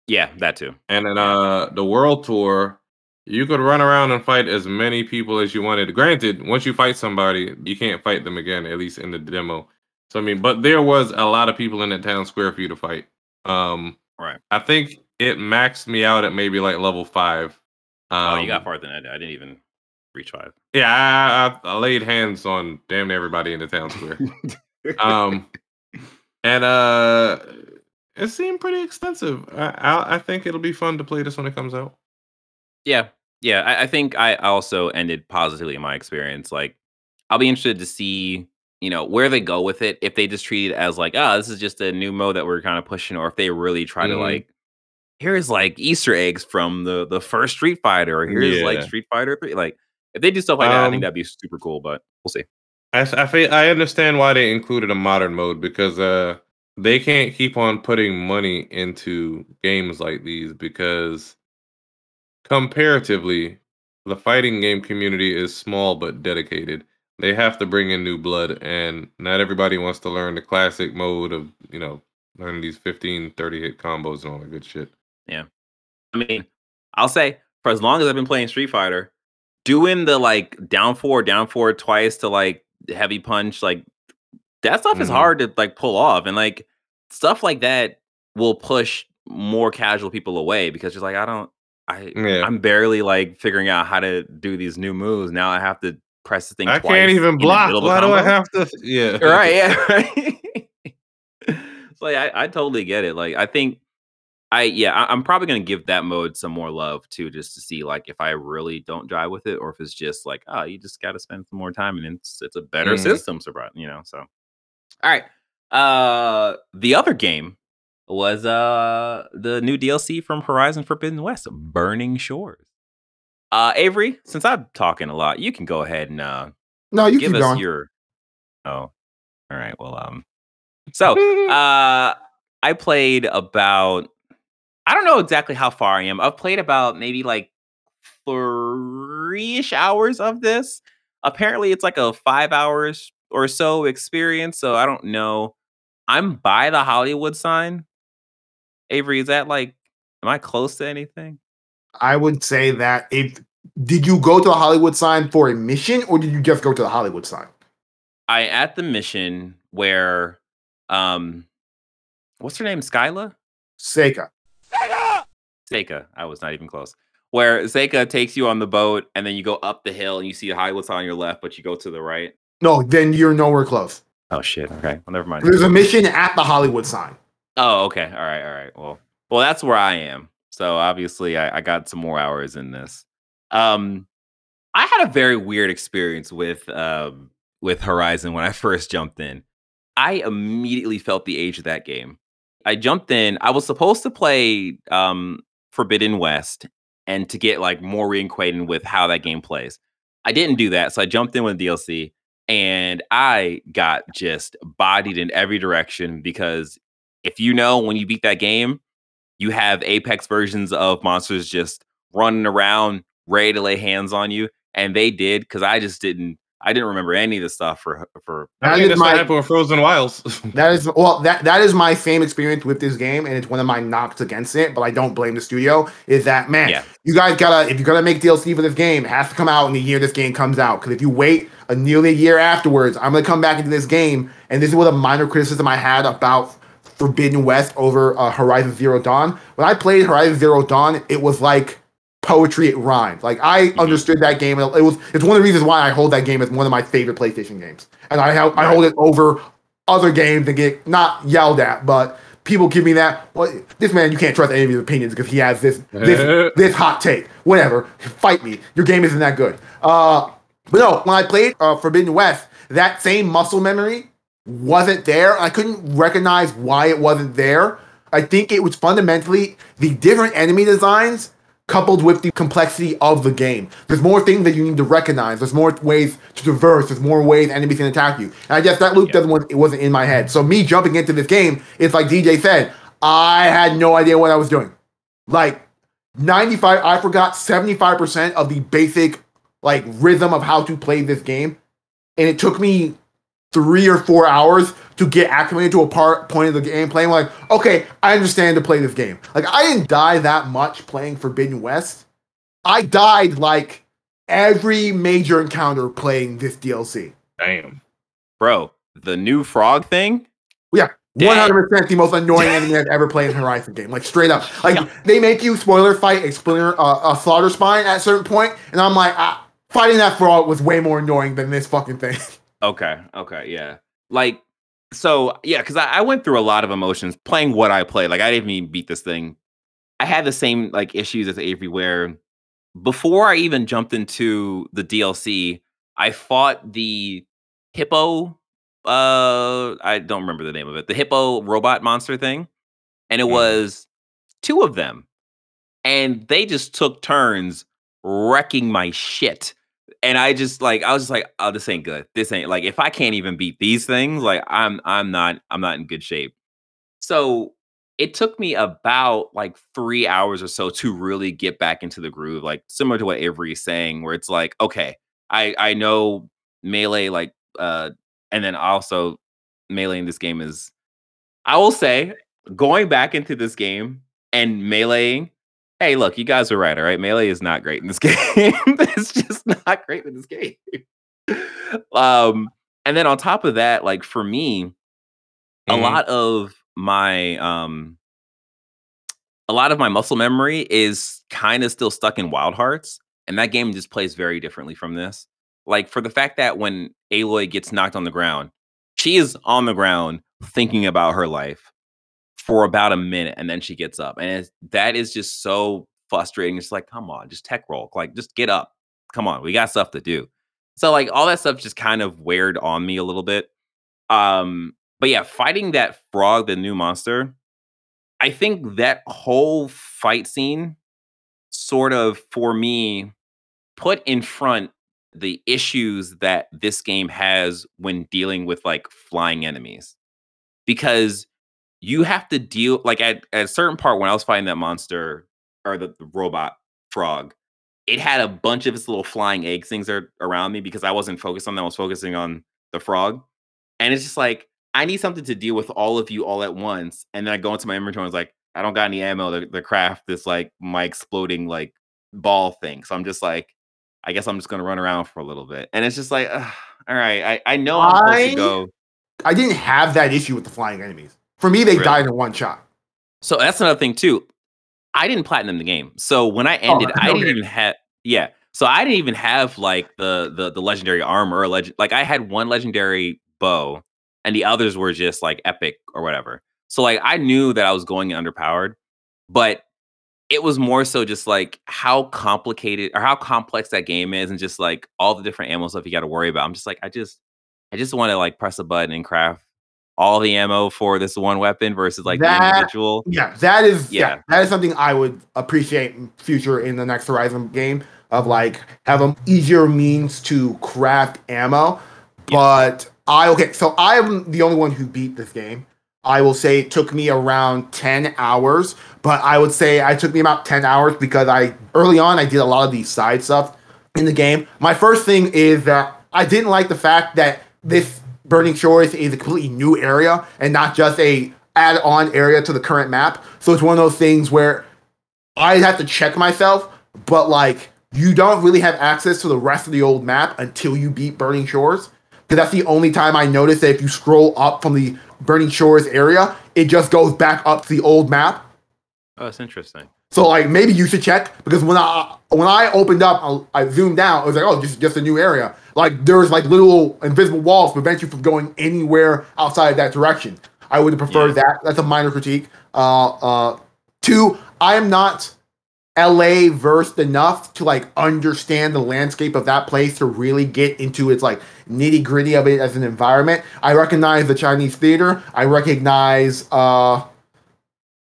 Yeah, that too. And then uh, the World Tour, you could run around and fight as many people as you wanted. Granted, once you fight somebody, you can't fight them again, at least in the demo. So, I mean, but there was a lot of people in the town square for you to fight. Um, right. I think it maxed me out at maybe like level five. Um, oh, you got farther than I did. I didn't even reach five. Yeah, I, I, I laid hands on damn near everybody in the town square. um. And uh, it seemed pretty extensive. I, I I think it'll be fun to play this when it comes out. Yeah, yeah. I, I think I also ended positively in my experience. Like, I'll be interested to see, you know, where they go with it. If they just treat it as like, oh, this is just a new mode that we're kind of pushing, or if they really try mm-hmm. to like, here's like Easter eggs from the the first Street Fighter, or here's yeah. like Street Fighter three. Like, if they do stuff like um, that, I think that'd be super cool. But we'll see. I I, feel, I understand why they included a modern mode because uh they can't keep on putting money into games like these because comparatively the fighting game community is small but dedicated. They have to bring in new blood and not everybody wants to learn the classic mode of, you know, learning these fifteen, thirty hit combos and all that good shit. Yeah. I mean, I'll say for as long as I've been playing Street Fighter, doing the like down four, down four twice to like heavy punch, like that stuff mm-hmm. is hard to like pull off, and like stuff like that will push more casual people away because you're like, I don't I yeah. I'm barely like figuring out how to do these new moves. Now I have to press the thing I twice can't even block. Why do I have to yeah right yeah right so like, I, I totally get it. Like I think I yeah, I, I'm probably gonna give that mode some more love too, just to see like if I really don't jive with it, or if it's just like, oh, you just gotta spend some more time, and it's it's a better mm-hmm. system, you know. So, all right, uh, the other game was uh the new D L C from Horizon Forbidden West, Burning Shores. Uh, Avery, since I'm talking a lot, you can go ahead and uh, no, you give keep us going. your oh, all right, well um, so uh, I played about. I don't know exactly how far I am. I've played about maybe like three-ish hours of this. Apparently, it's like a five hours or so experience, so I don't know. I'm by the Hollywood sign. Avery, is that like, am I close to anything? I would say that if, did you go to the Hollywood sign for a mission, or did you just go to the Hollywood sign? I, at the mission where, um, what's her name, Skyla? Seika. Seika, I was not even close. Where Seika takes you on the boat, and then you go up the hill, and you see the Hollywood sign on your left, but you go to the right. No, then you're nowhere close. Oh shit! Okay, well never mind. There's a mission at the Hollywood sign. Oh, okay. All right, all right. Well, well, that's where I am. So obviously, I, I got some more hours in this. Um, I had a very weird experience with um with Horizon when I first jumped in. I immediately felt the age of that game. I jumped in. I was supposed to play um, Forbidden West and to get like more reacquainted with how that game plays. I didn't do that, so I jumped in with D L C and I got just bodied in every direction because if you know when you beat that game, you have Apex versions of monsters just running around ready to lay hands on you, and they did, because I just didn't I didn't remember any of this stuff for for. That I mean, is that's my, what happened with Frozen Wilds. that is well, that that is my same experience with this game, and it's one of my knocks against it. But I don't blame the studio. Is that man? Yeah. You guys gotta if you're gonna make D L C for this game, it has to come out in the year this game comes out. Because if you wait a nearly a year afterwards, I'm gonna come back into this game, and this is what a minor criticism I had about Forbidden West over uh, Horizon Zero Dawn. When I played Horizon Zero Dawn, it was like poetry, it rhymed. Like I mm-hmm. understood that game. It was it's one of the reasons why I hold that game as one of my favorite PlayStation games. And I have, I hold it over other games that get not yelled at, but people give me that. Well, this man, you can't trust any of his opinions because he has this this this hot take. Whatever, fight me. Your game isn't that good. Uh, but no, when I played uh, Forbidden West, that same muscle memory wasn't there. I couldn't recognize why it wasn't there. I think it was fundamentally the different enemy designs, coupled with the complexity of the game. There's more things that you need to recognize. There's more ways to traverse. There's more ways enemies can attack you. And I guess that Luke yeah. doesn't. It wasn't in my head. So me jumping into this game, it's like D J said, I had no idea what I was doing. Like ninety-five, I forgot seventy-five percent of the basic like rhythm of how to play this game. And it took me three or four hours to get acclimated to a part point of the gameplay. I'm like, okay, I understand to play this game. Like, I didn't die that much playing Forbidden West. I died, like, every major encounter playing this D L C. Damn. Bro, the new frog thing? Yeah. Dead. one hundred percent the most annoying Dead. enemy I've ever played in a Horizon game. Like, straight up. Like, yeah. they make you spoiler fight a, splinter, uh, a slaughter spine at a certain point, and I'm like, ah, fighting that frog was way more annoying than this fucking thing. Okay. Okay. Yeah. Like, so yeah, because I, I went through a lot of emotions playing what I played. Like, I didn't even beat this thing. I had the same like issues as Avery, where before I even jumped into the D L C, I fought the hippo. Uh, I don't remember the name of it. The hippo robot monster thing, and it yeah. was two of them, and they just took turns wrecking my shit. And I just like I was just like, oh, this ain't good. This ain't like if I can't even beat these things, like I'm I'm not I'm not in good shape. So it took me about like three hours or so to really get back into the groove, like similar to what Avery is saying, where it's like, OK, I, I know melee like uh, and then also melee in this game is, I will say, going back into this game and meleeing. Hey, look, you guys are right, all right? Melee is not great in this game. It's just not great in this game. Um, and then on top of that, like for me, mm-hmm. a lot of my um, a lot of my muscle memory is kind of still stuck in Wild Hearts. And that game just plays very differently from this. Like for the fact that when Aloy gets knocked on the ground, she is on the ground thinking about her life for about a minute, and then she gets up, and it's, that is just so frustrating. It's like, come on, just tech roll, like just get up, come on, we got stuff to do. So like all that stuff just kind of weird on me a little bit. Um but yeah, fighting that frog, the new monster, I think that whole fight scene sort of for me put in front the issues that this game has when dealing with like flying enemies, because you have to deal, like at, at a certain part when I was fighting that monster or the, the robot frog, it had a bunch of its little flying egg things are around me because I wasn't focused on them. I was focusing on the frog. And it's just like, I need something to deal with all of you all at once. And then I go into my inventory and it's like, I don't got any ammo to, to craft this like my exploding like ball thing. So I'm just like, I guess I'm just going to run around for a little bit. And it's just like, ugh, all right, I, I know I'm I, supposed to go. I didn't have that issue with the flying enemies. For me, they really? died in one shot. So that's another thing, too. I didn't platinum the game. So when I ended, oh, no I didn't game. even have... Yeah. So I didn't even have, like, the the, the legendary armor. Or leg- like, I had one legendary bow, and the others were just, like, epic or whatever. So, like, I knew that I was going underpowered. But it was more so just, like, how complicated... Or how complex that game is, and just, like, all the different ammo stuff you got to worry about. I'm just like, I just... I just want to, like, press a button and craft all the ammo for this one weapon versus like that, the individual. Yeah, that is yeah. yeah, that is something I would appreciate in future in the next Horizon game, of like have an easier means to craft ammo. Yeah. But I okay, so I'm the only one who beat this game. I will say it took me around ten hours, but I would say I took me about ten hours because I early on I did a lot of these side stuff in the game. My first thing is that I didn't like the fact that this Burning Shores is a completely new area and not just a add-on area to the current map. So it's one of those things where I have to check myself, but like you don't really have access to the rest of the old map until you beat Burning Shores. Because that's the only time I noticed that if you scroll up from the Burning Shores area, it just goes back up to the old map. Oh, that's interesting. So, like, maybe you should check, because when I when I opened up, I, I zoomed out, I was like, oh, this is just a new area. Like, there's, like, little invisible walls to prevent you from going anywhere outside that direction. I would have preferred yeah. that. That's a minor critique. Uh, uh, two, I am not L A versed enough to like understand the landscape of that place to really get into its like nitty gritty of it as an environment. I recognize the Chinese theater. I recognize uh,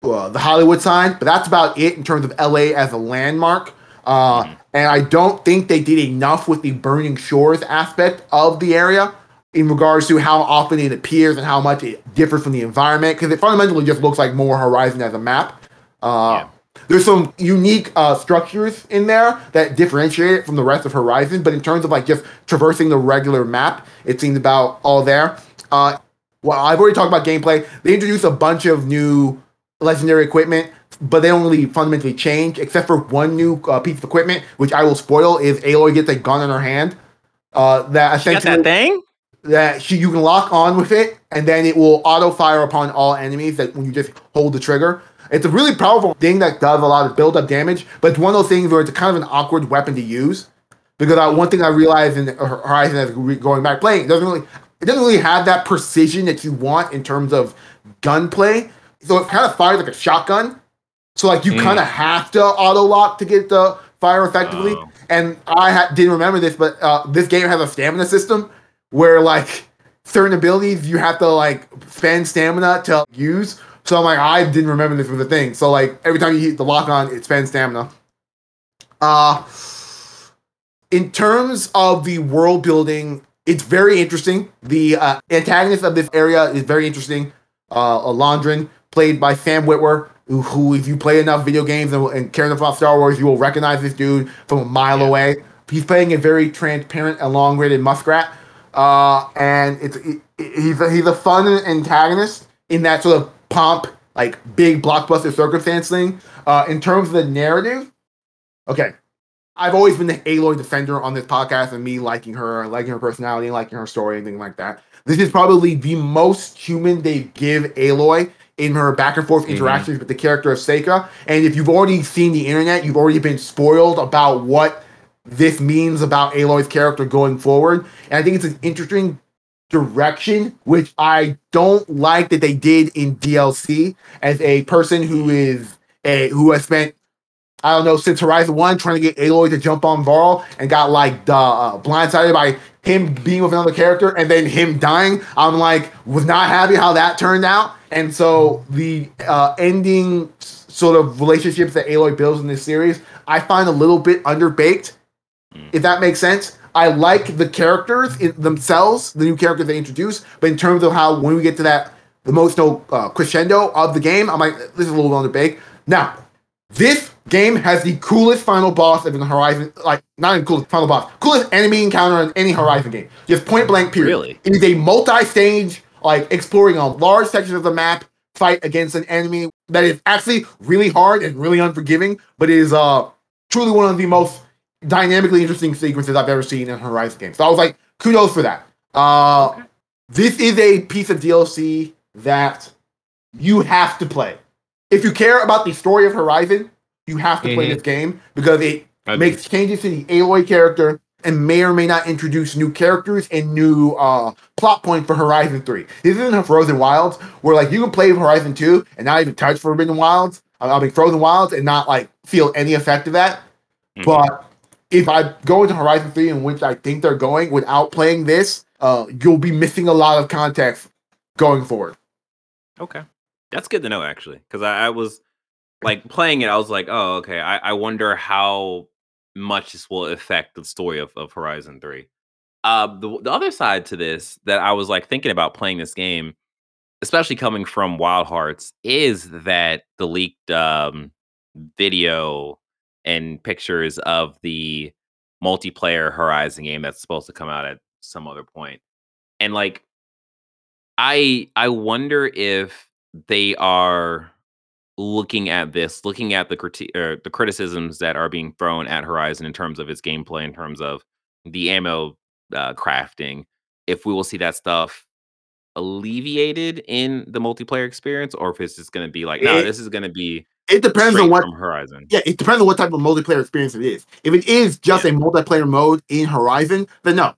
uh, the Hollywood sign, but that's about it in terms of L A as a landmark. Uh, mm-hmm. And I don't think they did enough with the Burning Shores aspect of the area in regards to how often it appears and how much it differs from the environment, because it fundamentally just looks like more Horizon as a map. Uh, yeah. There's some unique uh, structures in there that differentiate it from the rest of Horizon, but in terms of like just traversing the regular map, it seems about all there. Uh, well, I've already talked about gameplay. They introduced a bunch of new legendary equipment, but they don't really fundamentally change, except for one new uh, piece of equipment, which I will spoil, is Aloy gets a gun in her hand. Uh, that she got that thing? That she, you can lock on with it, and then it will auto-fire upon all enemies that when you just hold the trigger. It's a really powerful thing that does a lot of build-up damage, but it's one of those things where it's kind of an awkward weapon to use. Because I, one thing I realized in Horizon as going back playing, it doesn't really it doesn't really have that precision that you want in terms of gunplay. So it kind of fires like a shotgun. So like you mm. kind of have to auto-lock to get the fire effectively. Oh. And I ha- didn't remember this, but uh, this game has a stamina system where like certain abilities you have to like spend stamina to use. So I'm like, I didn't remember this was a thing. So like every time you hit the lock on, it spends stamina. Uh, in terms of the world building, it's very interesting. The uh, antagonist of this area is very interesting. Uh, Alondrin, played by Sam Witwer, who, who if you play enough video games and, and care enough about Star Wars, you will recognize this dude from a mile yeah. away. He's playing a very transparent, elongated muskrat, uh, and it's it, he's a, he's a fun antagonist in that sort of pomp, like big blockbuster circumstance thing. Uh, in terms of the narrative, okay, I've always been the Aloy defender on this podcast and me liking her, liking her personality, liking her story, and things like that. This is probably the most human they give Aloy in her back and forth mm-hmm. interactions with the character of Seika. And if you've already seen the internet, you've already been spoiled about what this means about Aloy's character going forward. And I think it's an interesting direction, which I don't like that they did in D L C. As a person who is a who has spent, I don't know, since Horizon one trying to get Aloy to jump on Varl and got like uh, blindsided by him being with another character and then him dying, I'm like was not happy how that turned out. And so the uh, ending sort of relationships that Aloy builds in this series, I find a little bit underbaked, if that makes sense. I like the characters in themselves, the new characters they introduce, but in terms of how when we get to that emotional uh, crescendo of the game, I'm like, this is a little underbaked. Now, this game has the coolest final boss of the Horizon, like not even coolest final boss, coolest enemy encounter in any Horizon game. Just point blank period. Really? It is a multi-stage, like exploring a large section of the map fight against an enemy that is actually really hard and really unforgiving, but is uh, truly one of the most dynamically interesting sequences I've ever seen in a Horizon game. So I was like, kudos for that. Uh, okay. This is a piece of D L C that you have to play. If you care about the story of Horizon, you have to mm-hmm. play this game because it I makes mean. changes to the Aloy character and may or may not introduce new characters and new uh, plot points for Horizon three. This isn't Frozen Wilds where like you can play Horizon two and not even touch Forbidden Wilds. I mean Frozen Wilds and not like feel any effect of that. Mm-hmm. But if I go into Horizon three, in which I think they're going, without playing this, uh, you'll be missing a lot of context going forward. Okay. That's good to know, actually. Because I, I was, like, playing it, I was like, oh, okay, I, I wonder how much this will affect the story of, of Horizon three. Uh, the, the other side to this that I was, like, thinking about playing this game especially coming from Wild Hearts, is that the leaked um, video and pictures of the multiplayer Horizon game that's supposed to come out at some other point. And like, I I wonder if they are looking at this, looking at the criti- or the criticisms that are being thrown at Horizon in terms of its gameplay, in terms of the ammo uh, crafting, if we will see that stuff alleviated in the multiplayer experience, or if it's just going to be like, no, nah, this is going to be it depends on what from Horizon. Yeah, it depends on what type of multiplayer experience it is. If it is just yeah. a multiplayer mode in Horizon, then no.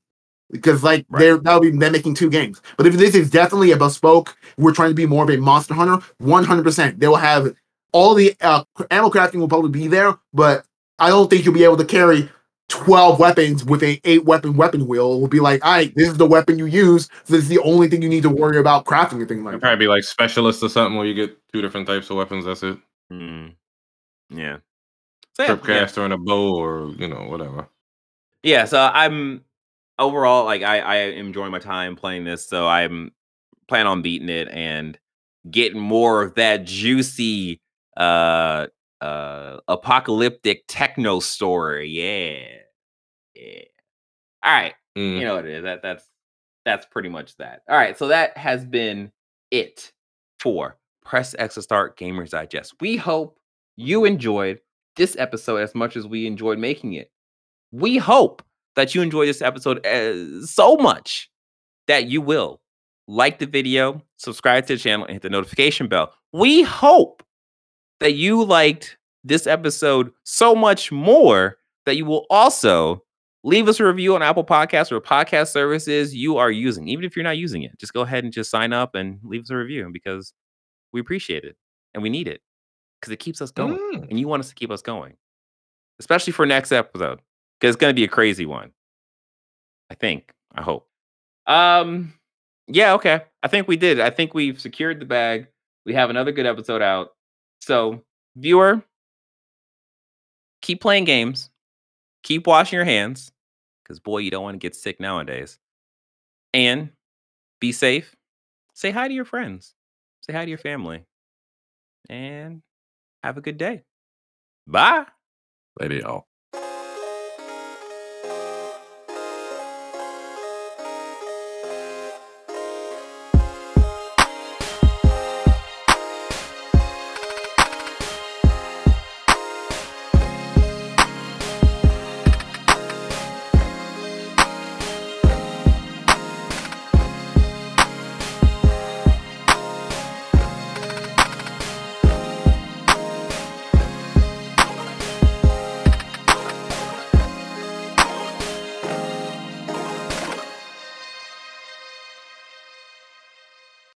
Because like right. they're that'll be them making two games. But if this is definitely a bespoke, we're trying to be more of a Monster Hunter, one hundred percent. They will have all the uh, ammo crafting will probably be there, but I don't think you'll be able to carry twelve weapons with an eight weapon weapon wheel. It will be like, all right, this is the weapon you use. So this is the only thing you need to worry about crafting and things like. It'd that. Probably be like specialists or something where you get two different types of weapons. That's it. Mm. Yeah. So, yeah. Tripcaster yeah. and a bow, or you know, whatever. Yeah. So I'm. Overall, like I, I am enjoying my time playing this, so I'm planning on beating it and getting more of that juicy uh, uh, apocalyptic techno story. Yeah, yeah. All right, mm. you know what it is. That that's that's pretty much that. All right, so that has been it for Press X to Start Gamers Digest. We hope you enjoyed this episode as much as we enjoyed making it. We hope that you enjoy this episode uh, so much that you will like the video, subscribe to the channel, and hit the notification bell. We hope that you liked this episode so much more that you will also leave us a review on Apple Podcasts or podcast services you are using. Even if you're not using it, just go ahead and just sign up and leave us a review, because we appreciate it and we need it because it keeps us going. Mm. And you want us to keep us going, especially for next episode. It's going to be a crazy one. I think. I hope. Um, yeah, okay. I think we did. I think we've secured the bag. We have another good episode out. So, viewer, keep playing games. Keep washing your hands. Because, boy, you don't want to get sick nowadays. And be safe. Say hi to your friends. Say hi to your family. And have a good day. Bye. Later, y'all.